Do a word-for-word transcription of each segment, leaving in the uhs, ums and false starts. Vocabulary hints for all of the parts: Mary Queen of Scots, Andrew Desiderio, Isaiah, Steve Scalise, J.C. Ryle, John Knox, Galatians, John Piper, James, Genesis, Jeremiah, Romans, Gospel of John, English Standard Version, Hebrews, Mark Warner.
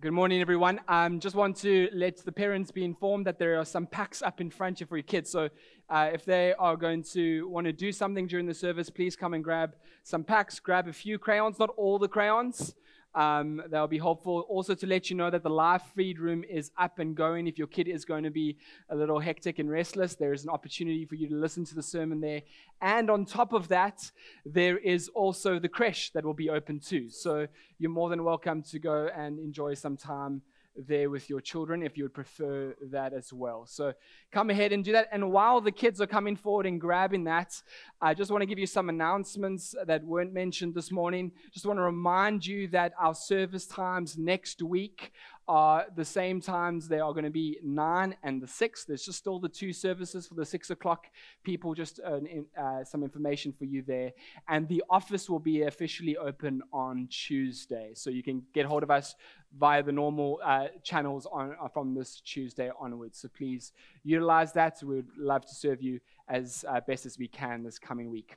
Good morning, everyone. I um, just want to let the parents be informed that there are some packs up in front here for your kids. So uh, if they are going to want to do something during the service, please come and grab some packs, grab a few crayons, not all the crayons. Um, that'll be helpful. Also to let you know that the live feed room is up and going. If your kid is going to be a little hectic and restless, there is an opportunity for you to listen to the sermon there. And on top of that, there is also the creche that will be open too. So you're more than welcome to go and enjoy some time there with your children if you would prefer that as well. So come ahead and do that. And while the kids are coming forward and grabbing that, I just want to give you some announcements that weren't mentioned this morning. Just want to remind you that our service times next week are the same times. They are going to be nine and the six. There's just still the two services for the six o'clock people. Just uh, uh, some information for you there. And the office will be officially open on Tuesday, so you can get hold of us via the normal uh, channels on, uh, from this Tuesday onwards. So please utilize that. We'd love to serve you as uh, best as we can this coming week.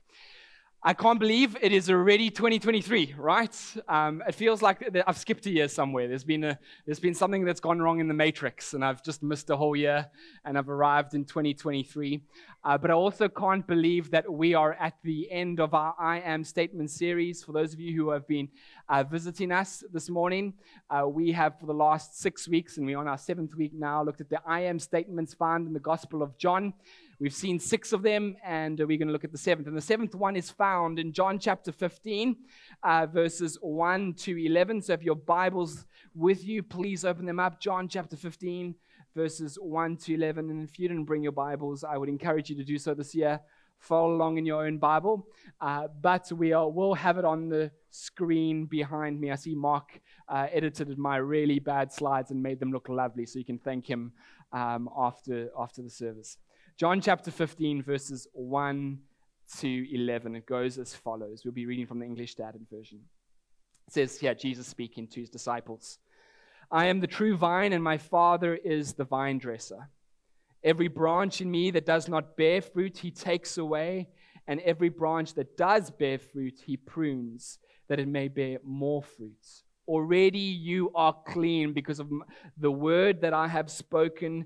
I can't believe it is already twenty twenty-three, right? Um, it feels like I've skipped a year somewhere. There's been a, there's been something that's gone wrong in the matrix, and I've just missed a whole year, and I've arrived in twenty twenty-three. Uh, but I also can't believe that we are at the end of our I Am Statement series. For those of you who have been uh, visiting us this morning, uh, we have for the last six weeks, and we're on our seventh week now, looked at the I Am Statements found in the Gospel of John. We've seen six of them, and we're going to look at the seventh. And the seventh one is found in John chapter fifteen, uh, verses one to eleven. So if your Bible's with you, please open them up. John chapter fifteen, verses one to eleven. And if you didn't bring your Bibles, I would encourage you to do so this year. Follow along in your own Bible. Uh, but we are, we'll have it on the screen behind me. I see Mark uh, edited my really bad slides and made them look lovely, so you can thank him um, after after the service. John chapter fifteen, verses one to eleven. It goes as follows. We'll be reading from the English Standard Version. It says here, Jesus speaking to his disciples, "I am the true vine, and my Father is the vine dresser. Every branch in me that does not bear fruit, he takes away, and every branch that does bear fruit, he prunes, that it may bear more fruits. Already you are clean because of the word that I have spoken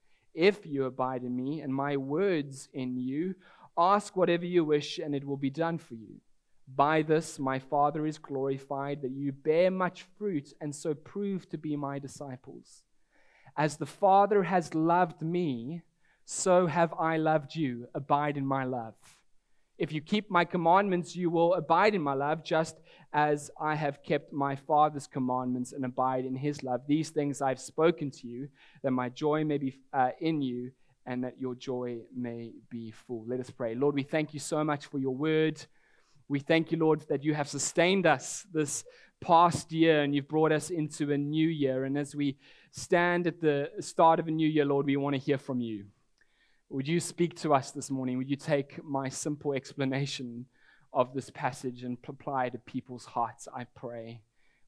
If you abide in me and my words in you, ask whatever you wish and it will be done for you. By this my Father is glorified, that you bear much fruit and so prove to be my disciples. As the Father has loved me, so have I loved you. Abide in my love. If you keep my commandments, you will abide in my love, just as I have kept my Father's commandments and abide in his love. These things I have spoken to you, that my joy may be uh, in you and that your joy may be full." Let us pray. Lord, we thank you so much for your word. We thank you, Lord, that you have sustained us this past year and you've brought us into a new year. And as we stand at the start of a new year, Lord, we want to hear from you. Would you speak to us this morning? Would you take my simple explanation of this passage and apply to people's hearts, I pray?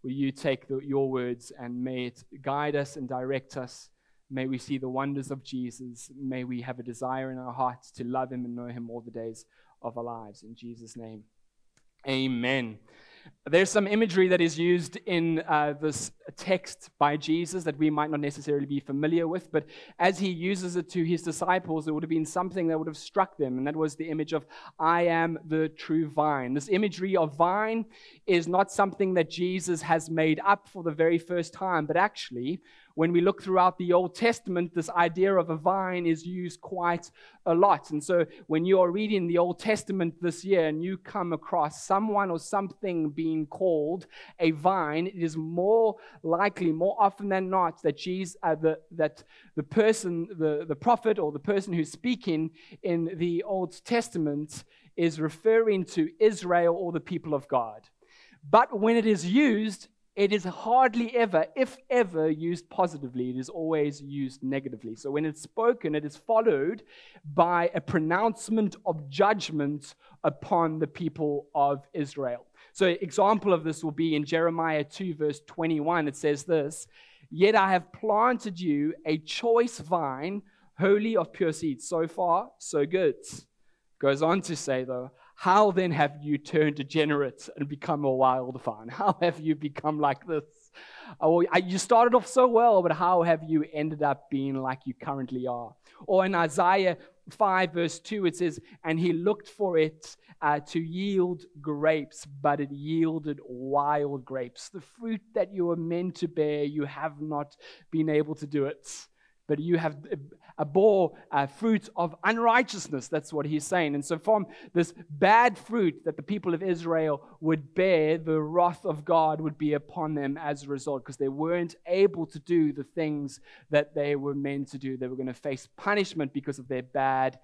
Will you take the, your words and may it guide us and direct us? May we see the wonders of Jesus. May we have a desire in our hearts to love him and know him all the days of our lives. In Jesus' name, amen. There's some imagery that is used in uh, this text by Jesus that we might not necessarily be familiar with, but as he uses it to his disciples, there would have been something that would have struck them, and that was the image of I am the true vine. This imagery of vine is not something that Jesus has made up for the very first time, but actually, when we look throughout the Old Testament, this idea of a vine is used quite a lot. And so when you are reading the Old Testament this year and you come across someone or something being called a vine, it is more likely, more often than not, that Jesus, uh, the, that the person, the, the prophet or the person who's speaking in the Old Testament is referring to Israel or the people of God. But when it is used it is hardly ever, if ever, used positively. It is always used negatively. So when it's spoken, it is followed by a pronouncement of judgment upon the people of Israel. So an example of this will be in Jeremiah two, verse twenty-one. It says this, "Yet I have planted you a choice vine, holy of pure seeds." So far, so good. Goes on to say, though, "How then have you turned degenerate and become a wild vine? How have you become like this? Oh, you started off so well, but how have you ended up being like you currently are?" Or in Isaiah five, verse two, it says, "And he looked for it uh, to yield grapes, but it yielded wild grapes. The fruit that you were meant to bear, you have not been able to do it. But you have a bore uh, fruit of unrighteousness." That's what he's saying. And so from this bad fruit that the people of Israel would bear, the wrath of God would be upon them as a result, because they weren't able to do the things that they were meant to do. They were going to face punishment because of their bad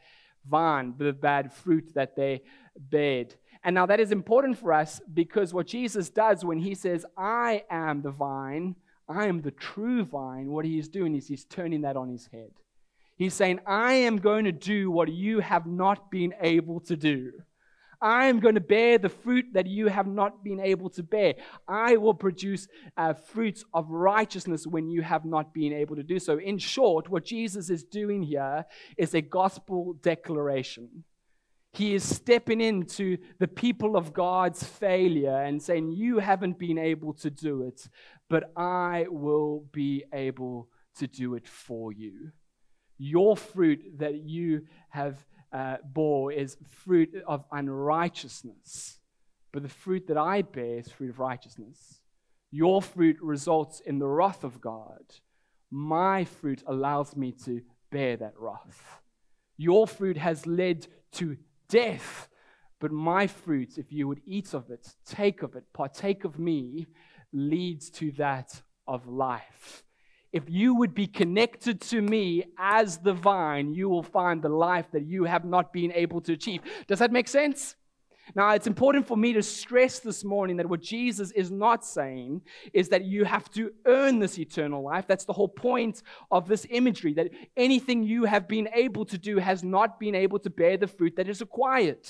vine, the bad fruit that they bared. And now that is important for us, because what Jesus does when he says, "I am the vine, I am the true vine," what he is doing is he's turning that on his head. He's saying, "I am going to do what you have not been able to do. I am going to bear the fruit that you have not been able to bear. I will produce uh, fruits of righteousness when you have not been able to do so." In short, what Jesus is doing here is a gospel declaration. He is stepping into the people of God's failure and saying, "You haven't been able to do it, but I will be able to do it for you. Your fruit that you have uh, bore is fruit of unrighteousness, but the fruit that I bear is fruit of righteousness. Your fruit results in the wrath of God. My fruit allows me to bear that wrath. Your fruit has led to death, but my fruit, if you would eat of it, take of it, partake of me, leads to that of life. If you would be connected to me as the vine, you will find the life that you have not been able to achieve." Does that make sense? Now, it's important for me to stress this morning that what Jesus is not saying is that you have to earn this eternal life. That's the whole point of this imagery, that anything you have been able to do has not been able to bear the fruit that is required.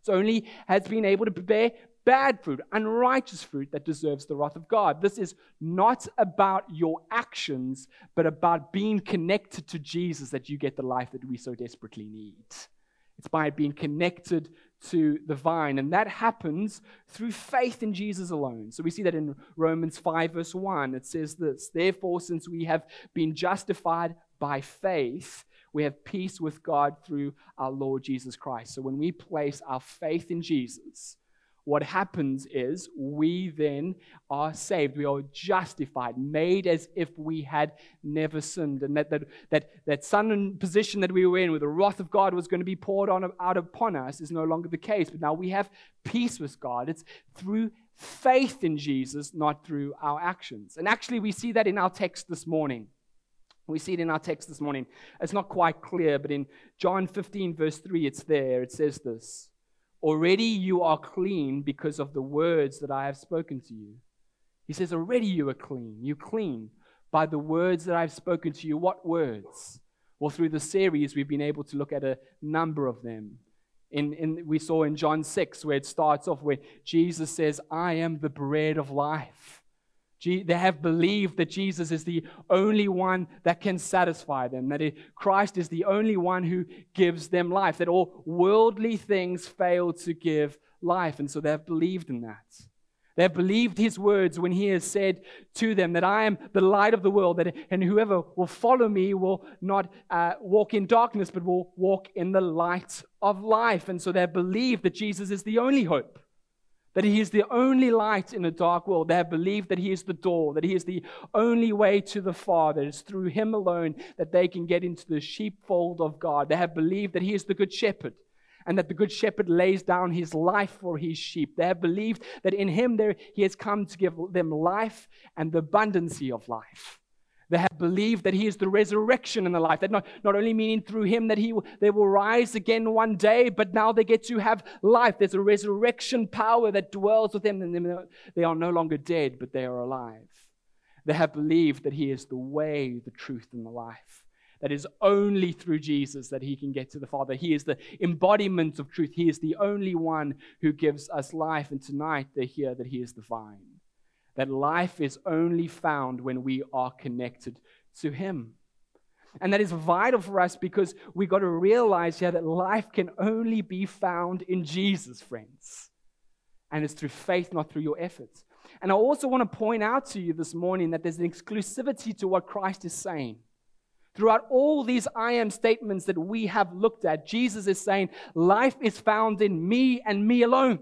It's only has been able to bear bad fruit, unrighteous fruit that deserves the wrath of God. This is not about your actions, but about being connected to Jesus that you get the life that we so desperately need. It's by being connected to the vine, and that happens through faith in Jesus alone. So we see that in Romans five, verse one. It says this, "Therefore, since we have been justified by faith, we have peace with God through our Lord Jesus Christ." So when we place our faith in Jesus, what happens is we then are saved. We are justified, made as if we had never sinned. And that that that, that sudden position that we were in, where the wrath of God was going to be poured on out upon us, is no longer the case. But now we have peace with God. It's through faith in Jesus, not through our actions. And actually, we see that in our text this morning. We see it in our text this morning. It's not quite clear, but in John fifteen, verse three, it's there. It says this, "Already you are clean because of the words that I have spoken to you." He says, already you are clean. You're clean by the words that I've spoken to you. What words? Well, through the series, we've been able to look at a number of them. In, in we saw in John six, where it starts off, where Jesus says, "I am the bread of life." They have believed that Jesus is the only one that can satisfy them, that Christ is the only one who gives them life, that all worldly things fail to give life. And so they have believed in that. They have believed his words when he has said to them that I am the light of the world, that and whoever will follow me will not uh, walk in darkness, but will walk in the light of life. And so they have believed that Jesus is the only hope, that he is the only light in a dark world. They have believed that he is the door, that he is the only way to the Father. It's through him alone that they can get into the sheepfold of God. They have believed that he is the good shepherd, and that the good shepherd lays down his life for his sheep. They have believed that in him there he has come to give them life and the abundancy of life. They have believed that he is the resurrection and the life. That not, not only meaning through him that he they will rise again one day, but now they get to have life. There's a resurrection power that dwells with them, and they are no longer dead, but they are alive. They have believed that he is the way, the truth, and the life. That is only through Jesus that he can get to the Father. He is the embodiment of truth. He is the only one who gives us life. And tonight they hear that he is the vine. That life is only found when we are connected to him. And that is vital for us because we got to realize here that life can only be found in Jesus, friends. And it's through faith, not through your efforts. And I also want to point out to you this morning that there's an exclusivity to what Christ is saying. Throughout all these I am statements that we have looked at, Jesus is saying, life is found in me and me alone.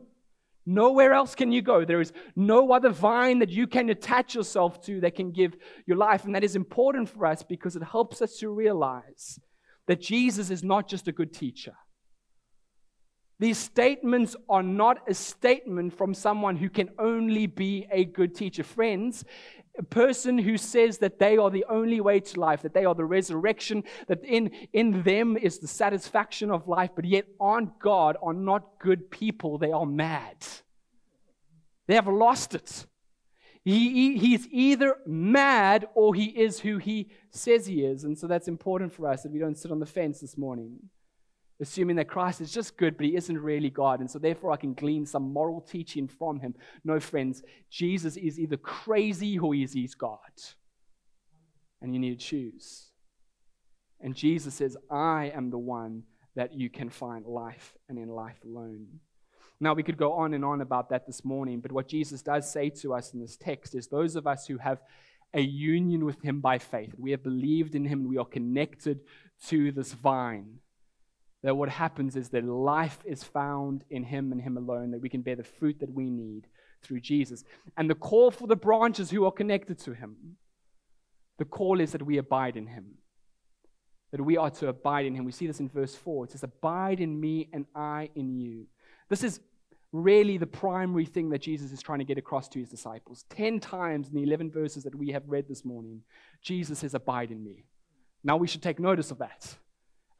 Nowhere else can you go. There is no other vine that you can attach yourself to that can give your life. And that is important for us because it helps us to realize that Jesus is not just a good teacher. These statements are not a statement from someone who can only be a good teacher. Friends, a person who says that they are the only way to life, that they are the resurrection, that in, in them is the satisfaction of life, but yet aren't God, are not good people. They are mad. They have lost it. He, he, he is either mad or he is who he says he is. And so that's important for us that we don't sit on the fence this morning, assuming that Christ is just good, but he isn't really God, and so therefore I can glean some moral teaching from him. No, friends, Jesus is either crazy or he is, he's God. And you need to choose. And Jesus says, I am the one that you can find life, and in life alone. Now, we could go on and on about that this morning, but what Jesus does say to us in this text is those of us who have a union with him by faith, we have believed in him, we are connected to this vine, that what happens is that life is found in him and him alone, that we can bear the fruit that we need through Jesus. And the call for the branches who are connected to him, the call is that we abide in him, that we are to abide in him. We see this in verse four. It says, abide in me and I in you. This is really the primary thing that Jesus is trying to get across to his disciples. Ten times in the eleven verses that we have read this morning, Jesus says, abide in me. Now we should take notice of that.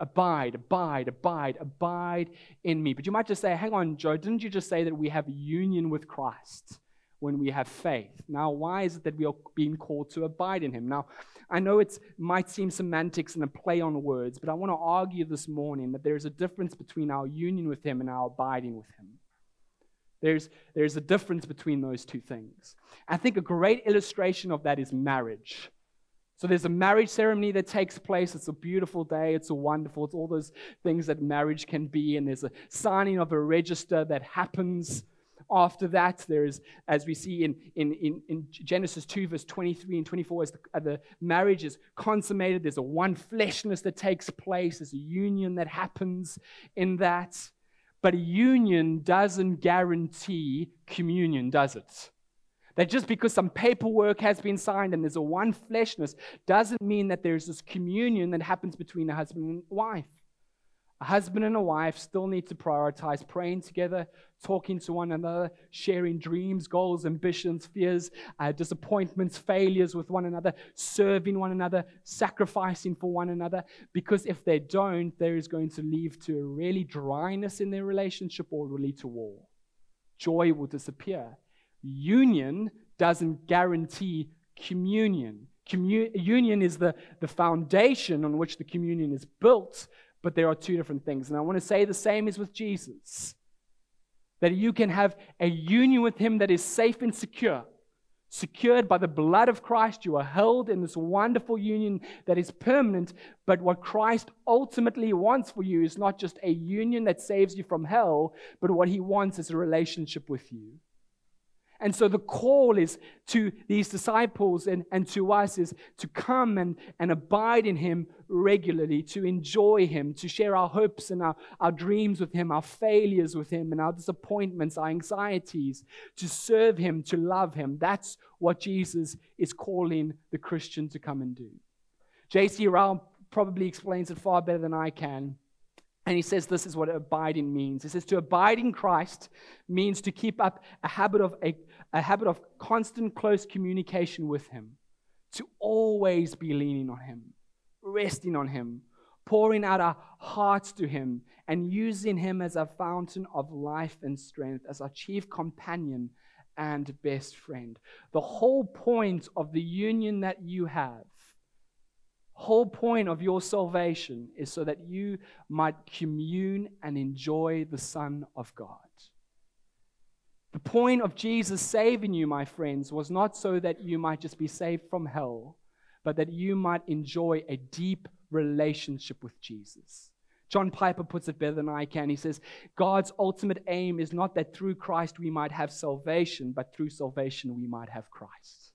Abide, abide, abide, abide in me. But you might just say, hang on, Joe, didn't you just say that we have union with Christ when we have faith? Now, why is it that we are being called to abide in him? Now, I know it might seem semantics and a play on words, but I want to argue this morning that there is a difference between our union with him and our abiding with him. There's, there's a difference between those two things. I think a great illustration of that is marriage. So there's a marriage ceremony that takes place. It's a beautiful day. It's a wonderful. It's all those things that marriage can be. And there's a signing of a register that happens. After that, there is, as we see in, in, in, in Genesis two, verse twenty-three and twenty-four, as the, uh, the marriage is consummated, there's a one fleshness that takes place. There's a union that happens in that. But a union doesn't guarantee communion, does it? That just because some paperwork has been signed and there's a one fleshness doesn't mean that there's this communion that happens between a husband and wife. A husband and a wife still need to prioritize praying together, talking to one another, sharing dreams, goals, ambitions, fears, uh, disappointments, failures with one another, serving one another, sacrificing for one another. Because if they don't, there is going to lead to a really dryness in their relationship, or it will lead to war. Joy will disappear. Union doesn't guarantee communion. Commun- union is the, the foundation on which the communion is built, but there are two different things. And I want to say the same is with Jesus, that you can have a union with him that is safe and secure, secured by the blood of Christ. You are held in this wonderful union that is permanent, but what Christ ultimately wants for you is not just a union that saves you from hell, but what he wants is a relationship with you. And so the call is to these disciples and, and to us is to come and, and abide in him regularly, to enjoy him, to share our hopes and our, our dreams with him, our failures with him, and our disappointments, our anxieties, to serve him, to love him. That's what Jesus is calling the Christian to come and do. J C Ryle probably explains it far better than I can. And he says this is what abiding means. He says to abide in Christ means to keep up a habit of a, a habit of constant close communication with him, to always be leaning on him, resting on him, pouring out our hearts to him, and using him as a fountain of life and strength, as our chief companion and best friend. The whole point of the union that you have, whole point of your salvation, is so that you might commune and enjoy the Son of God. The point of Jesus saving you, my friends, was not so that you might just be saved from hell, but that you might enjoy a deep relationship with Jesus. John Piper puts it better than I can. He says, God's ultimate aim is not that through Christ we might have salvation, but through salvation we might have Christ.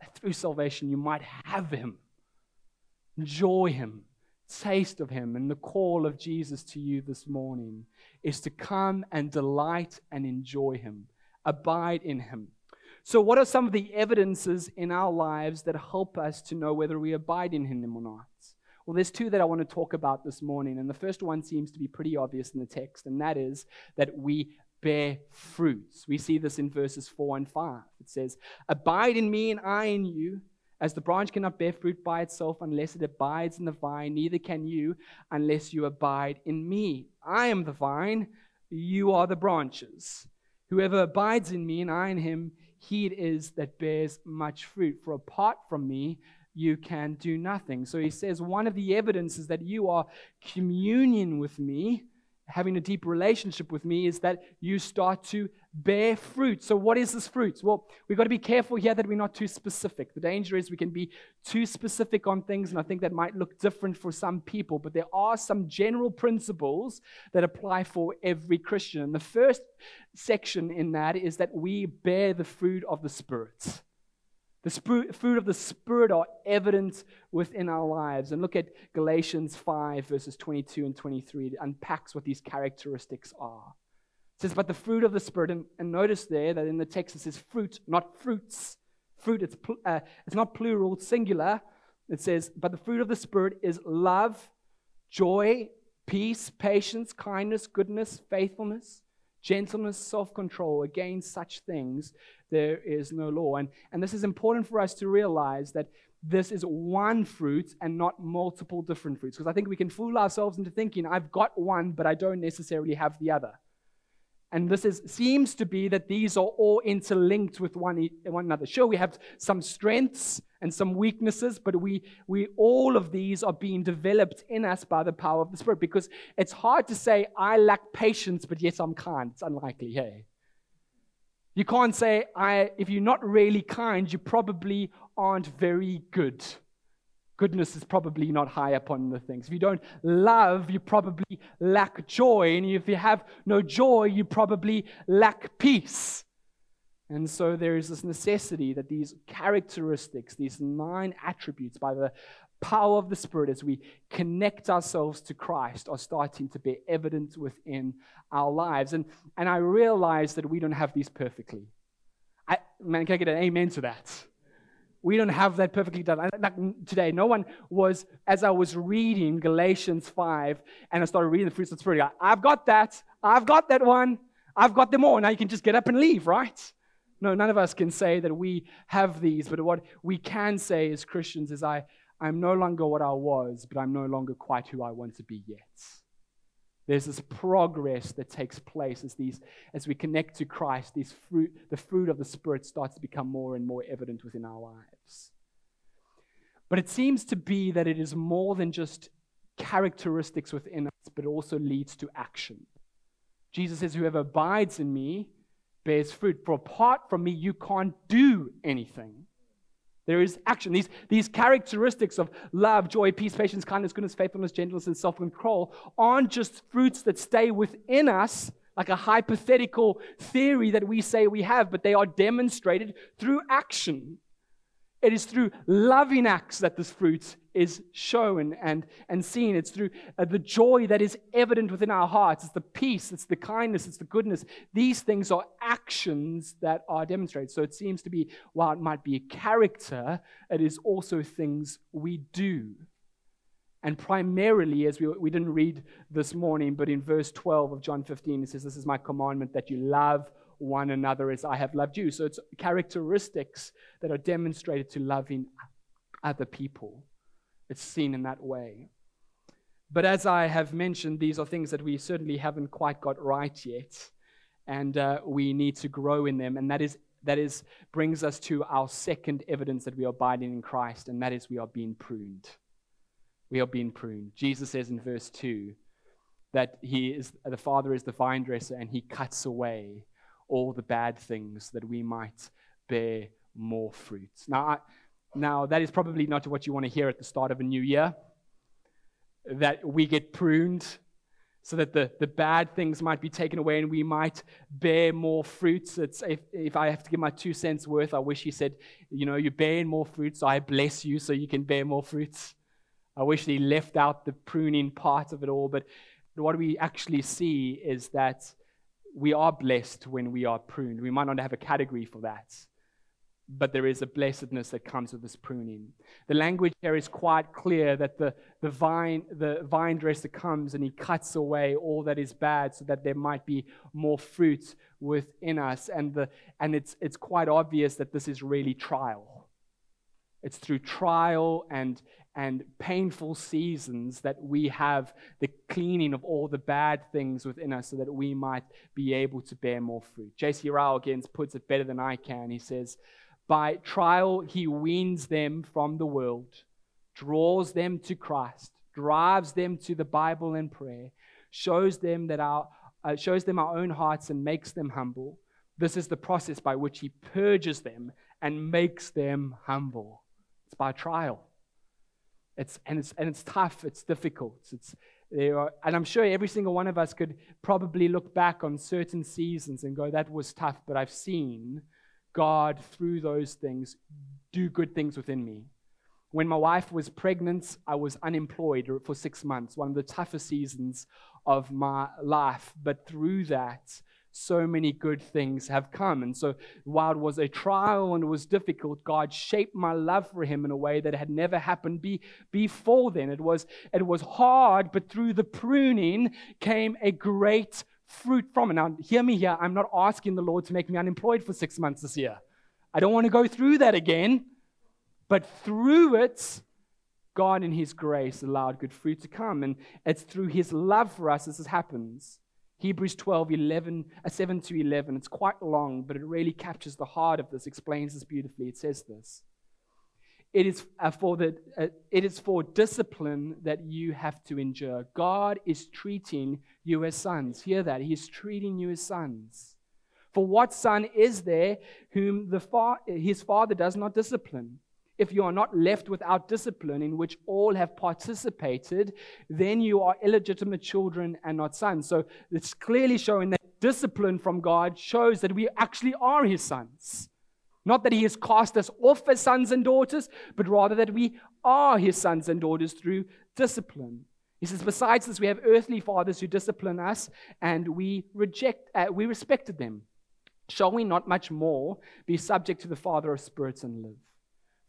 That through salvation you might have him, enjoy him, taste of him. And the call of Jesus to you this morning is to come and delight and enjoy him, abide in him. So what are some of the evidences in our lives that help us to know whether we abide in him or not? Well, there's two that I want to talk about this morning, and the first one seems to be pretty obvious in the text, and that is that we bear fruits. We see this in verses four and five. It says, abide in me and I in you. As the branch cannot bear fruit by itself unless it abides in the vine, neither can you unless you abide in me. I am the vine, you are the branches. Whoever abides in me and I in him, he it is that bears much fruit. For apart from me, you can do nothing. So he says, one of the evidences that you are communion with me, having a deep relationship with me, is that you start to bear fruit. So what is this fruit? Well, we've got to be careful here that we're not too specific. The danger is we can be too specific on things, and I think that might look different for some people, but there are some general principles that apply for every Christian. And the first section in that is that we bear the fruit of the Spirit. The sp- fruit of the Spirit are evident within our lives. And look at Galatians five, verses twenty-two and twenty-three. It unpacks what these characteristics are. It says, but the fruit of the Spirit, and, and notice there that in the text it says fruit, not fruits. Fruit, it's, pl- uh, it's not plural, it's singular. It says, but the fruit of the Spirit is love, joy, peace, patience, kindness, goodness, faithfulness, gentleness, self-control. Against such things there is no law. And, and this is important for us to realize that this is one fruit and not multiple different fruits. Because I think we can fool ourselves into thinking, I've got one, but I don't necessarily have the other. And this is seems to be that these are all interlinked with one, one another. Sure, we have some strengths and some weaknesses, but we we all of these are being developed in us by the power of the Spirit, because it's hard to say, I lack patience, but yes, I'm kind. It's unlikely, hey? You can't say, I. if you're not really kind, you probably aren't very good. Goodness is probably not high upon the things. If you don't love, you probably lack joy. And if you have no joy, you probably lack peace. And so there is this necessity that these characteristics, these nine attributes by the power of the Spirit as we connect ourselves to Christ, are starting to be evident within our lives. And, and I realize that we don't have these perfectly. I, man, can I get an amen to that? We don't have that perfectly done. Like today, no one was, as I was reading Galatians five, and I started reading the fruits of the Spirit, I, I've got that, I've got that one, I've got them all. Now you can just get up and leave, right? No, none of us can say that we have these, but what we can say as Christians is, I, I'm no longer what I was, but I'm no longer quite who I want to be yet. There's this progress that takes place as these, as we connect to Christ. These fruit, the fruit of the Spirit, starts to become more and more evident within our lives. But it seems to be that it is more than just characteristics within us, but also leads to action. Jesus says, "Whoever abides in me bears fruit. For apart from me, you can't do anything." There is action. These, these characteristics of love, joy, peace, patience, kindness, goodness, faithfulness, gentleness, and self-control aren't just fruits that stay within us like a hypothetical theory that we say we have, but they are demonstrated through action. It is through loving acts that this fruit is shown and, and seen. It's through uh, the joy that is evident within our hearts. It's the peace, it's the kindness, it's the goodness. These things are actions that are demonstrated. So it seems to be, while it might be a character, it is also things we do. And primarily, as we, we didn't read this morning, but in verse twelve of John fifteen, it says, this is my commandment, that you love one another as I have loved you. So it's characteristics that are demonstrated to loving other people. It's seen in that way. But as I have mentioned, these are things that we certainly haven't quite got right yet, and uh, we need to grow in them. And that is that is brings us to our second evidence that we are abiding in Christ, and that is we are being pruned. We are being pruned. Jesus says in verse two that he is the Father is the vine dresser, and he cuts away all the bad things that we might bear more fruit. Now, I, now that is probably not what you want to hear at the start of a new year, that we get pruned so that the, the bad things might be taken away and we might bear more fruits. It's, if, if I have to give my two cents worth, I wish he said, you know, you're bearing more fruits, so I bless you so you can bear more fruits. I wish he left out the pruning part of it all, but what we actually see is that we are blessed when we are pruned. We might not have a category for that, but there is a blessedness that comes with this pruning. The language here is quite clear that the, the vine the vine dresser comes and he cuts away all that is bad so that there might be more fruit within us. And the and it's it's quite obvious that this is really trial. It's through trial and and painful seasons that we have the cleaning of all the bad things within us so that we might be able to bear more fruit. J C Ryle again puts it better than I can. He says, by trial he weans them from the world, draws them to Christ, drives them to the Bible and prayer, shows them that our uh, shows them our own hearts and makes them humble. This is the process by which he purges them and makes them humble. It's by trial. It's and it's and it's tough. It's difficult. It's there are, and I'm sure every single one of us could probably look back on certain seasons and go, that was tough. But I've seen God through those things do good things within me. When my wife was pregnant, I was unemployed for six months. One of the toughest seasons of my life. But through that, so many good things have come. And so while it was a trial and it was difficult, God shaped my love for him in a way that had never happened be, before then. It was, it was hard, but through the pruning came a great fruit from it. Now, hear me here. I'm not asking the Lord to make me unemployed for six months this year. I don't want to go through that again. But through it, God in his grace allowed good fruit to come. And it's through his love for us as this happens. Hebrews twelve, eleven, seven to eleven. It's quite long, but it really captures the heart of this, explains this beautifully. It says this. It is for the, uh, it is for discipline that you have to endure. God is treating you as sons. Hear that. He is treating you as sons. For what son is there whom the fa- his father does not discipline? If you are not left without discipline in which all have participated, then you are illegitimate children and not sons. So it's clearly showing that discipline from God shows that we actually are his sons. Not that he has cast us off as sons and daughters, but rather that we are his sons and daughters through discipline. He says, besides this, we have earthly fathers who discipline us, and we reject, uh, we respected them. Shall we not much more be subject to the Father of spirits and live?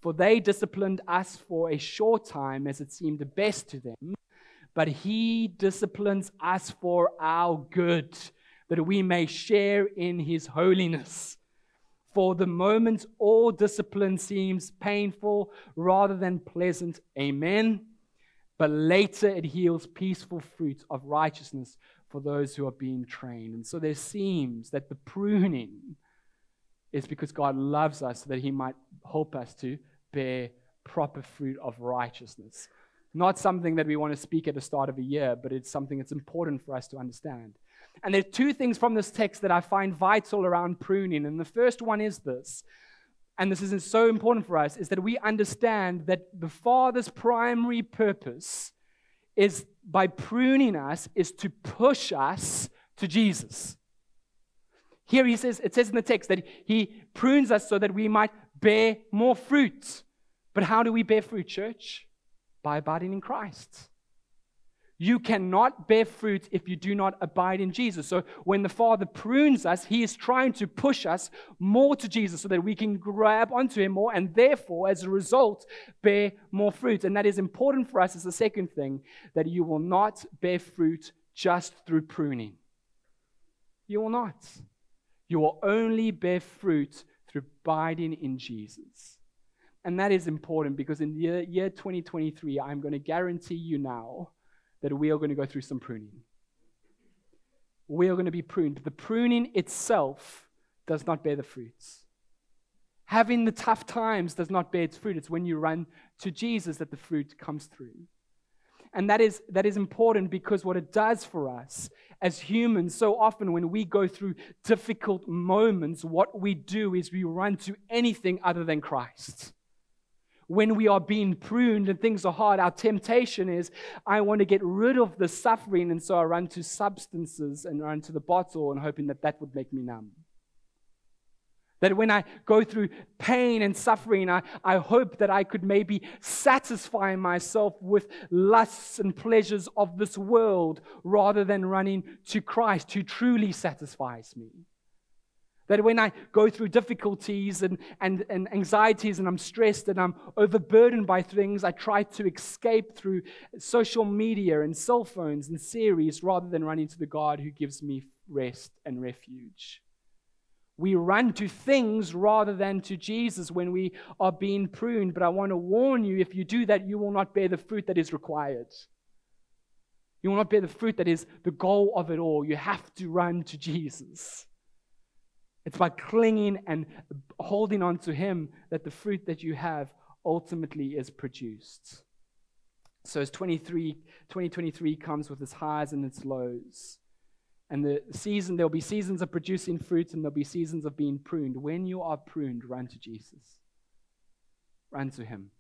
For they disciplined us for a short time as it seemed the best to them, but he disciplines us for our good, that we may share in his holiness. For the moment, all discipline seems painful rather than pleasant. Amen. But later it yields peaceful fruit of righteousness for those who are being trained. And so there seems that the pruning is because God loves us so that he might help us to bear proper fruit of righteousness. Not something that we want to speak at the start of a year, but it's something that's important for us to understand. And there are two things from this text that I find vital around pruning. And the first one is this, and this is so important for us, is that we understand that the Father's primary purpose is, by pruning us, is to push us to Jesus. Here he says, it says in the text that he prunes us so that we might bear more fruit. But how do we bear fruit, church? By abiding in Christ. You cannot bear fruit if you do not abide in Jesus. So when the Father prunes us, he is trying to push us more to Jesus so that we can grab onto him more and therefore, as a result, bear more fruit. And that is important for us as the second thing, that you will not bear fruit just through pruning. You will not. You will only bear fruit through abiding in Jesus. And that is important because in the year, year twenty twenty-three, I'm going to guarantee you now that we are going to go through some pruning. We are going to be pruned. The pruning itself does not bear the fruits. Having the tough times does not bear its fruit. It's when you run to Jesus that the fruit comes through. And that is that is important because what it does for us as humans, so often when we go through difficult moments, what we do is we run to anything other than Christ. When we are being pruned and things are hard, our temptation is, I want to get rid of the suffering, and so I run to substances and run to the bottle and hoping that that would make me numb. That when I go through pain and suffering, I, I hope that I could maybe satisfy myself with lusts and pleasures of this world rather than running to Christ who truly satisfies me. That when I go through difficulties and, and, and anxieties and I'm stressed and I'm overburdened by things, I try to escape through social media and cell phones and series rather than running to the God who gives me rest and refuge. We run to things rather than to Jesus when we are being pruned. But I want to warn you, if you do that, you will not bear the fruit that is required. You will not bear the fruit that is the goal of it all. You have to run to Jesus. It's by clinging and holding on to Him that the fruit that you have ultimately is produced. So as twenty-three, twenty twenty-three comes with its highs and its lows, and the season, there'll be seasons of producing fruit and there'll be seasons of being pruned. When you are pruned, run to Jesus. Run to Him.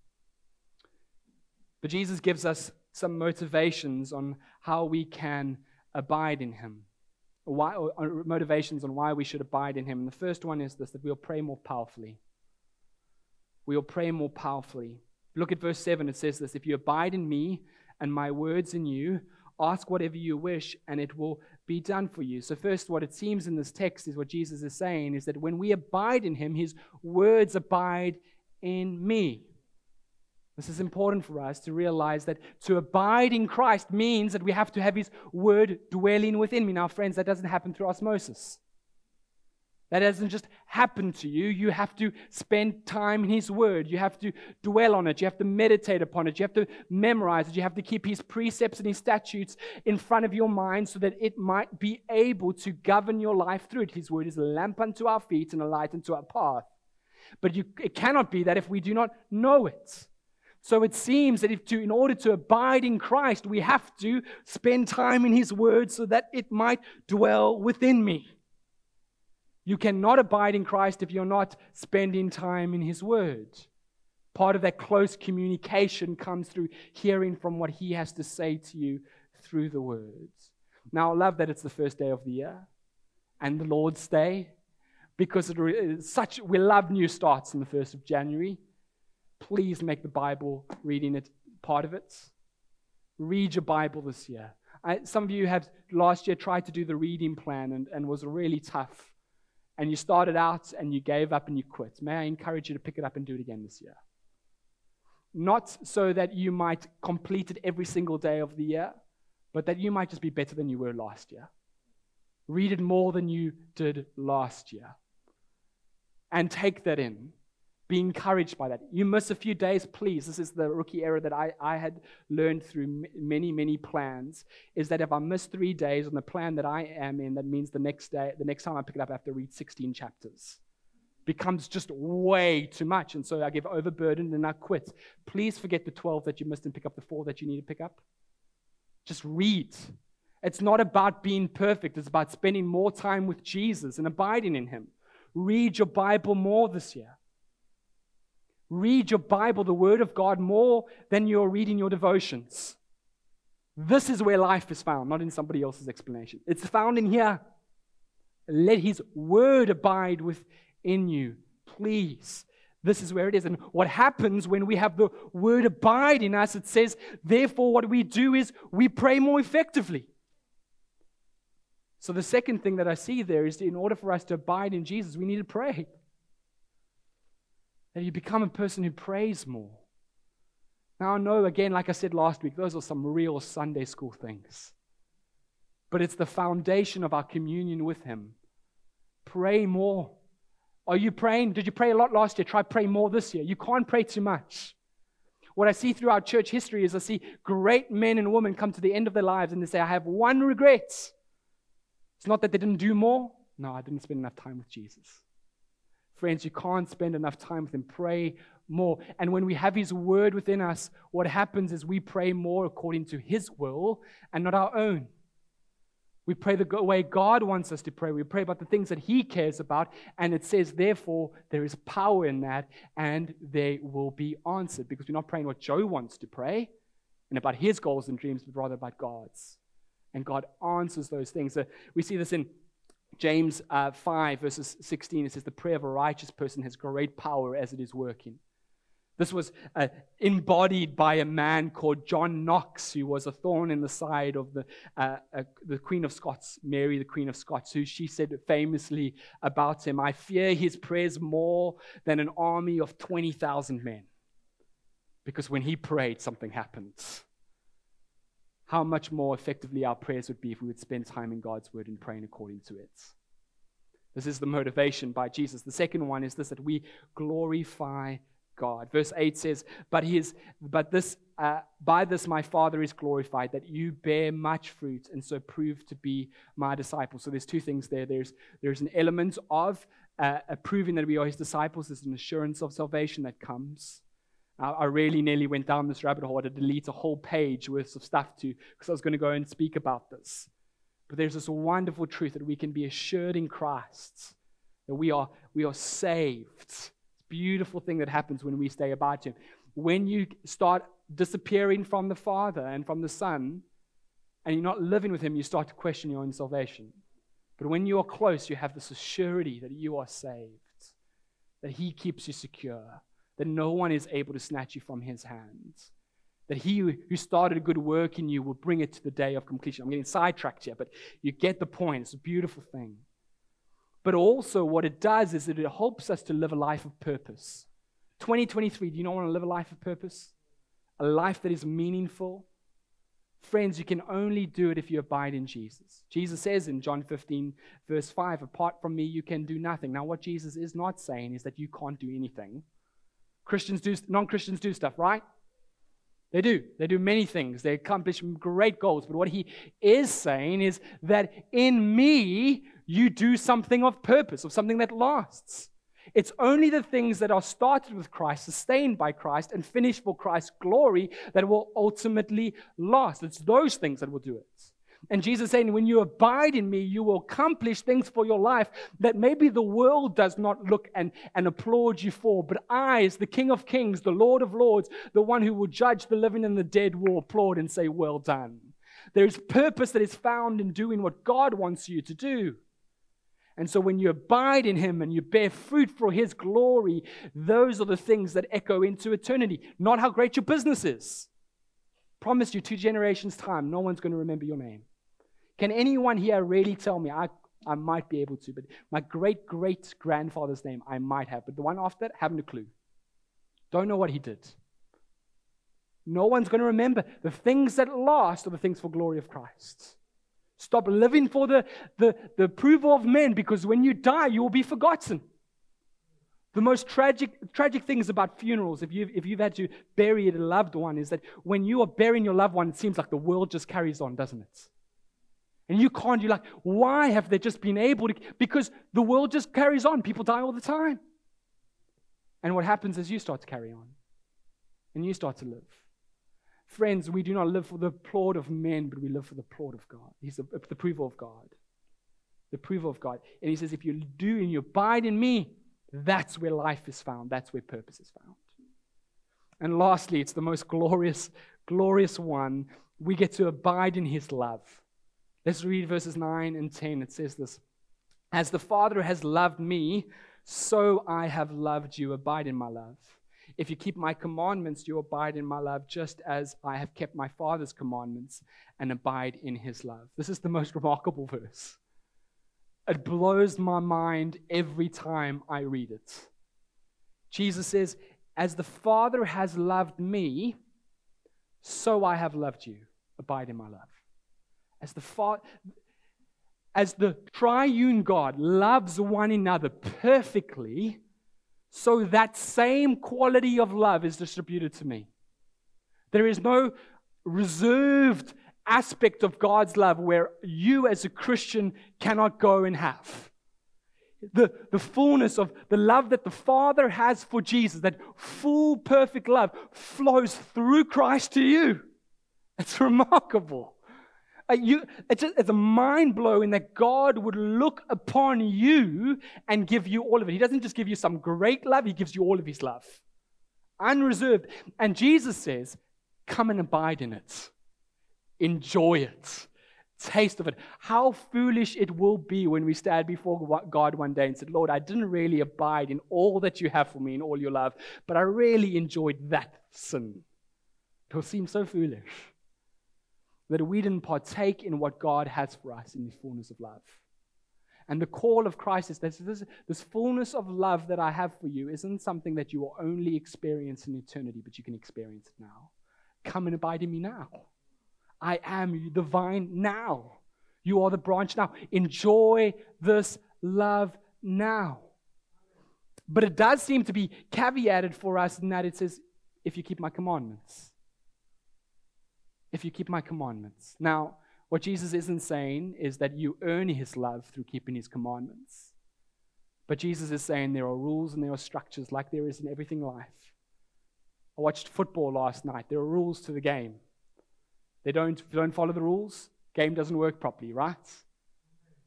But Jesus gives us some motivations on how we can abide in Him. Why, or motivations on why we should abide in Him. And the first one is this, that we'll pray more powerfully. We'll pray more powerfully. Look at verse seven, it says this, if you abide in me and my words in you, ask whatever you wish and it will be done for you. So first, what it seems in this text is what Jesus is saying is that when we abide in Him, His words abide in me. This is important for us to realize that to abide in Christ means that we have to have His word dwelling within me. Now, friends, that doesn't happen through osmosis. That doesn't just happen to you. You have to spend time in His word. You have to dwell on it. You have to meditate upon it. You have to memorize it. You have to keep His precepts and His statutes in front of your mind so that it might be able to govern your life through it. His word is a lamp unto our feet and a light unto our path. But you, it cannot be that if we do not know it. So it seems that if to, in order to abide in Christ, we have to spend time in His word so that it might dwell within me. You cannot abide in Christ if you're not spending time in His word. Part of that close communication comes through hearing from what He has to say to you through the words. Now, I love that it's the first day of the year and the Lord's Day because it is such we love new starts on the first of January. Please make the Bible reading it part of it. Read your Bible this year. I, some of you have last year tried to do the reading plan and, and was really tough. And you started out and you gave up and you quit. May I encourage you to pick it up and do it again this year. Not so that you might complete it every single day of the year, but that you might just be better than you were last year. Read it more than you did last year. And take that in. Be encouraged by that. You miss a few days, please. This is the rookie error that I, I had learned through many, many plans, is that if I miss three days on the plan that I am in, that means the next day, the next time I pick it up, I have to read sixteen chapters. Becomes just way too much, and so I get overburdened and I quit. Please forget the twelve that you missed and pick up the four that you need to pick up. Just read. It's not about being perfect. It's about spending more time with Jesus and abiding in Him. Read your Bible more this year. Read your Bible, the Word of God, more than you're reading your devotions. This is where life is found, not in somebody else's explanation. It's found in here. Let His Word abide within you, please. This is where it is. And what happens when we have the Word abide in us, it says, therefore, what we do is we pray more effectively. So the second thing that I see there is that in order for us to abide in Jesus, we need to pray. That you become a person who prays more. Now I know, again, like I said last week, those are some real Sunday school things. But it's the foundation of our communion with Him. Pray more. Are you praying? Did you pray a lot last year? Try pray more this year. You can't pray too much. What I see throughout church history is I see great men and women come to the end of their lives and they say, I have one regret. It's not that they didn't do more. No, I didn't spend enough time with Jesus. Friends, you can't spend enough time with Him. Pray more. And when we have His word within us, what happens is we pray more according to His will and not our own. We pray the way God wants us to pray. We pray about the things that He cares about. And it says, therefore, there is power in that and they will be answered. Because we're not praying what Joe wants to pray and about his goals and dreams, but rather about God's. And God answers those things. So we see this in James uh, five, verses sixteen. It says, the prayer of a righteous person has great power as it is working. This was uh, embodied by a man called John Knox, who was a thorn in the side of the uh, uh, the Queen of Scots, Mary, the Queen of Scots, who she said famously about him, I fear his prayers more than an army of twenty thousand men. Because when he prayed, something happened. How much more effectively our prayers would be if we would spend time in God's word and praying according to it. This is the motivation by Jesus. The second one is this, that we glorify God. Verse eight says, but he is, but this, uh, by this my Father is glorified, that you bear much fruit, and so prove to be my disciples. So there's two things there. There's, there's an element of uh, proving that we are His disciples. There's an assurance of salvation that comes. I, I really nearly went down this rabbit hole. I had to delete a whole page worth of stuff to, because I was going to go and speak about this. But there's this wonderful truth that we can be assured in Christ, that we are, we are saved. Beautiful thing that happens when we stay about Him. When you start disappearing from the Father and from the Son, and you're not living with Him, you start to question your own salvation. But when you are close, you have this assurity that you are saved, that He keeps you secure, that no one is able to snatch you from His hands, that He who started a good work in you will bring it to the day of completion. I'm getting sidetracked here, but you get the point. It's a beautiful thing. But also what it does is that it helps us to live a life of purpose. twenty twenty-three, do you not want to live a life of purpose? A life that is meaningful? Friends, you can only do it if you abide in Jesus. Jesus says in John fifteen, verse five, apart from me, you can do nothing. Now, what Jesus is not saying is that you can't do anything. Christians do, non-Christians do stuff, right? They do. They do many things. They accomplish great goals. But what He is saying is that in me, you do something of purpose, of something that lasts. It's only the things that are started with Christ, sustained by Christ, and finished for Christ's glory that will ultimately last. It's those things that will do it. And Jesus is saying, when you abide in me, you will accomplish things for your life that maybe the world does not look and, and applaud you for, but I, as the King of Kings, the Lord of Lords, the one who will judge the living and the dead, will applaud and say, well done. There is purpose that is found in doing what God wants you to do. And so when you abide in Him and you bear fruit for His glory, those are the things that echo into eternity, not how great your business is. Promise you, two generations' time, no one's going to remember your name. Can anyone here really tell me? I, I might be able to, but my great-great-grandfather's name I might have, but the one after that, haven't a clue. Don't know what he did. No one's going to remember. The things that last are the things for glory of Christ. Stop living for the, the, the approval of men, because when you die, you will be forgotten. The most tragic tragic things about funerals, if you've, if you've had to bury a loved one, is that when you are burying your loved one, it seems like the world just carries on, doesn't it? And you can't, you're like, why have they just been able to? Because the world just carries on. People die all the time. And what happens is you start to carry on. And you start to live. Friends, we do not live for the applaud of men, but we live for the applaud of God. He's the, the approval of God. The approval of God. And He says, if you do and you abide in me, that's where life is found. That's where purpose is found. And lastly, it's the most glorious, glorious one. We get to abide in His love. Let's read verses nine and ten. It says this, as the Father has loved me, so I have loved you. Abide in my love. If you keep my commandments, you abide in my love, just as I have kept my Father's commandments and abide in His love. This is the most remarkable verse. It blows my mind every time I read it. Jesus says, as the Father has loved me, so I have loved you. Abide in my love. As the Father, as the triune God loves one another perfectly, so that same quality of love is distributed to me. There is no reserved aspect of God's love where you as a Christian cannot go and have. The, the fullness of the love that the Father has for Jesus, that full, perfect love flows through Christ to you. It's remarkable. Uh, you, it's, a, it's a mind-blowing that God would look upon you and give you all of it. He doesn't just give you some great love. He gives you all of his love. Unreserved. And Jesus says, come and abide in it. Enjoy it. Taste of it. How foolish it will be when we stand before God one day and said, Lord, I didn't really abide in all that you have for me and all your love, but I really enjoyed that sin. It will seem so foolish that we didn't partake in what God has for us in the fullness of love. And the call of Christ is that this, this fullness of love that I have for you isn't something that you will only experience in eternity, but you can experience it now. Come and abide in me now. I am the vine now. You are the branch now. Enjoy this love now. But it does seem to be caveated for us in that it says, if you keep my commandments. If you keep my commandments. Now, what Jesus isn't saying is that you earn his love through keeping his commandments. But Jesus is saying there are rules and there are structures like there is in everything in life. I watched football last night. There are rules to the game. They don't, if you don't follow the rules, game doesn't work properly, right?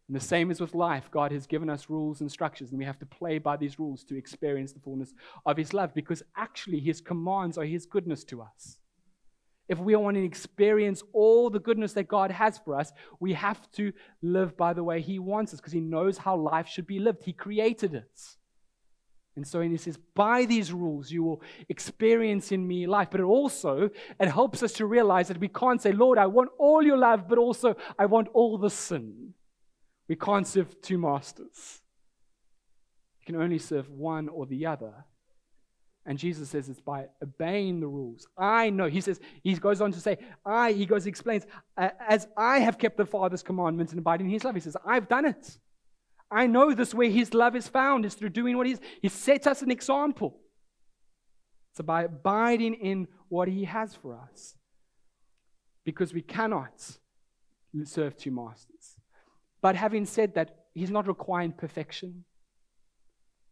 And the same is with life. God has given us rules and structures, and we have to play by these rules to experience the fullness of his love, because actually his commands are his goodness to us. If we want to experience all the goodness that God has for us, we have to live by the way he wants us, because he knows how life should be lived. He created it. And so he says, by these rules, you will experience in me life. But it also, it helps us to realize that we can't say, Lord, I want all your love, but also I want all the sin. We can't serve two masters. You can only serve one or the other. And Jesus says it's by obeying the rules. I know, he says, he goes on to say, I, he goes, he explains, as I have kept the Father's commandments and abiding in his love. He says, I've done it. I know this where his love is found, is through doing what he is. He sets us an example. It's by abiding in what he has for us. Because we cannot serve two masters. But having said that, he's not requiring perfection.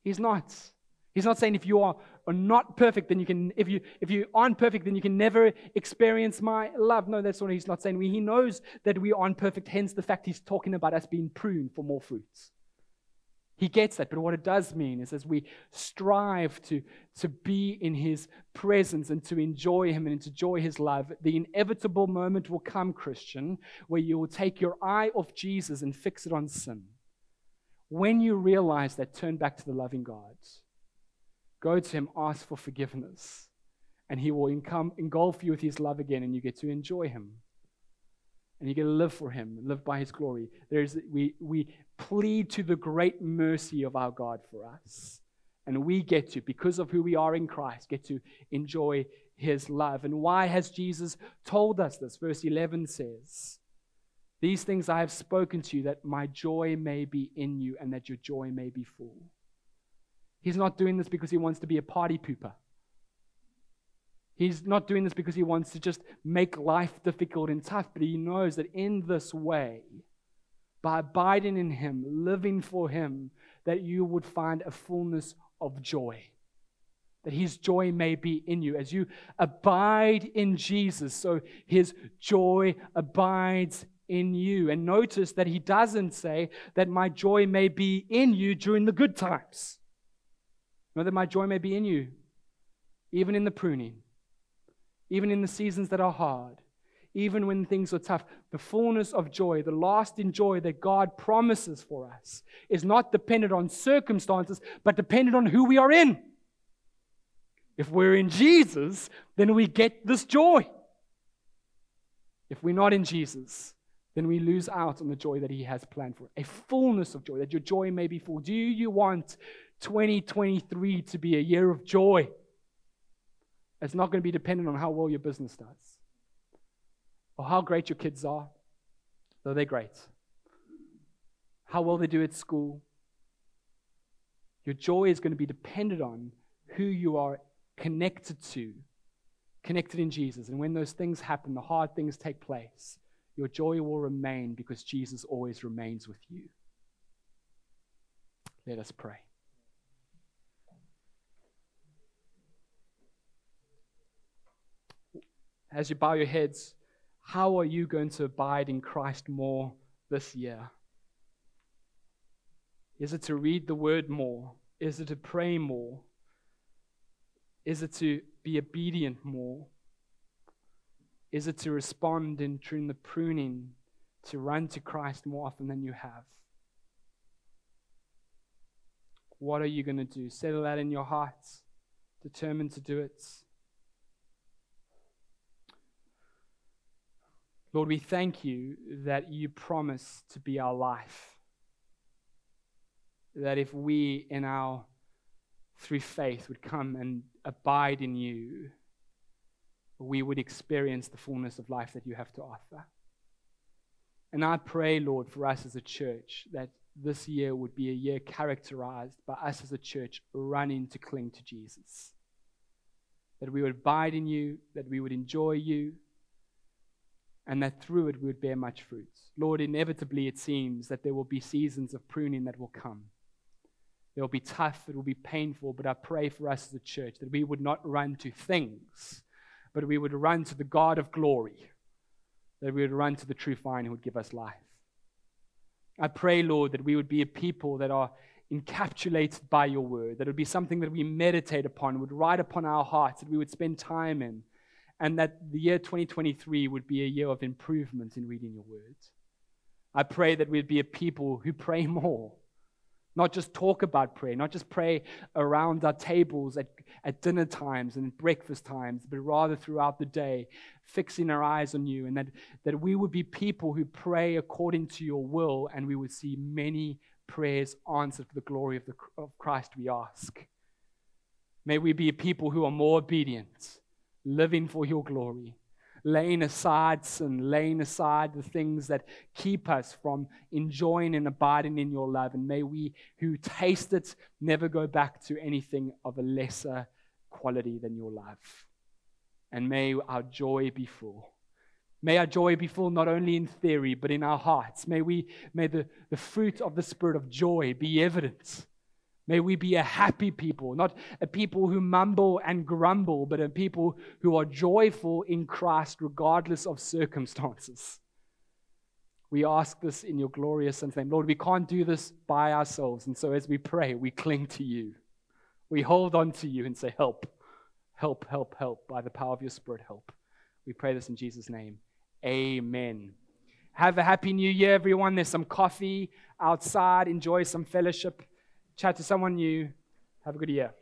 He's not. He's not saying if you are, are not perfect, then you can, if you if you aren't perfect, then you can never experience my love. No, that's what he's not saying. He knows that we aren't perfect, hence the fact he's talking about us being pruned for more fruits. He gets that, but what it does mean is as we strive to, to be in his presence and to enjoy him and to enjoy his love, the inevitable moment will come, Christian, where you will take your eye off Jesus and fix it on sin. When you realize that, turn back to the loving God. Go to him, ask for forgiveness, and he will engulf you with his love again, and you get to enjoy him. And you get to live for him, live by his glory. There is, we, we plead to the great mercy of our God for us. And we get to, because of who we are in Christ, get to enjoy his love. And why has Jesus told us this? Verse eleven says, these things I have spoken to you, that my joy may be in you, and that your joy may be full. He's not doing this because he wants to be a party pooper. He's not doing this because he wants to just make life difficult and tough, but he knows that in this way, by abiding in him, living for him, that you would find a fullness of joy, that his joy may be in you. As you abide in Jesus, so his joy abides in you. And notice that he doesn't say that my joy may be in you during the good times. Know that my joy may be in you, even in the pruning, even in the seasons that are hard, even when things are tough. The fullness of joy, the lasting joy that God promises for us is not dependent on circumstances, but dependent on who we are in. If we're in Jesus, then we get this joy. If we're not in Jesus, then we lose out on the joy that he has planned for. A fullness of joy, that your joy may be full. Do you want twenty twenty-three to be a year of joy? It's not going to be dependent on how well your business does or how great your kids are, though they're great. how well they do at school. Your joy is going to be dependent on who you are connected to, connected in Jesus. And when those things happen, the hard things take place, your joy will remain because Jesus always remains with you. Let us pray. As you bow your heads, how are you going to abide in Christ more this year? Is it to read the word more? Is it to pray more? Is it to be obedient more? Is it to respond in during the pruning, to run to Christ more often than you have? What are you going to do? Settle that in your heart, determined to do it. Lord, we thank you that you promise to be our life. That if we in our through faith would come and abide in you, we would experience the fullness of life that you have to offer. And I pray, Lord, for us as a church, that this year would be a year characterized by us as a church running to cling to Jesus. That we would abide in you, that we would enjoy you, and that through it we would bear much fruit. Lord, inevitably it seems that there will be seasons of pruning that will come. It will be tough, it will be painful, but I pray for us as a church that we would not run to things, but we would run to the God of glory, that we would run to the true vine who would give us life. I pray, Lord, that we would be a people that are encapsulated by your word, that it would be something that we meditate upon, would write upon our hearts, that we would spend time in, and that the year twenty twenty-three would be a year of improvement in reading your word. I pray that we'd be a people who pray more, not just talk about prayer, not just pray around our tables at, at dinner times and breakfast times, but rather throughout the day, fixing our eyes on you, and that, that we would be people who pray according to your will, and we would see many prayers answered for the glory of, the, of Christ we ask. May we be a people who are more obedient, living for your glory, laying aside sin, laying aside the things that keep us from enjoying and abiding in your love. And may we who taste it never go back to anything of a lesser quality than your love. And may our joy be full. May our joy be full not only in theory, but in our hearts. May we, may the, the fruit of the spirit of joy be evident. May we be a happy people, not a people who mumble and grumble, but a people who are joyful in Christ regardless of circumstances. We ask this in your glorious name. Lord, we can't do this by ourselves. And so as we pray, we cling to you. We hold on to you and say, help, help, help, help. By the power of your Spirit, help. We pray this in Jesus' name. Amen. Have a happy new year, everyone. There's some coffee outside. Enjoy some fellowship. Chat to someone new. Have a good year.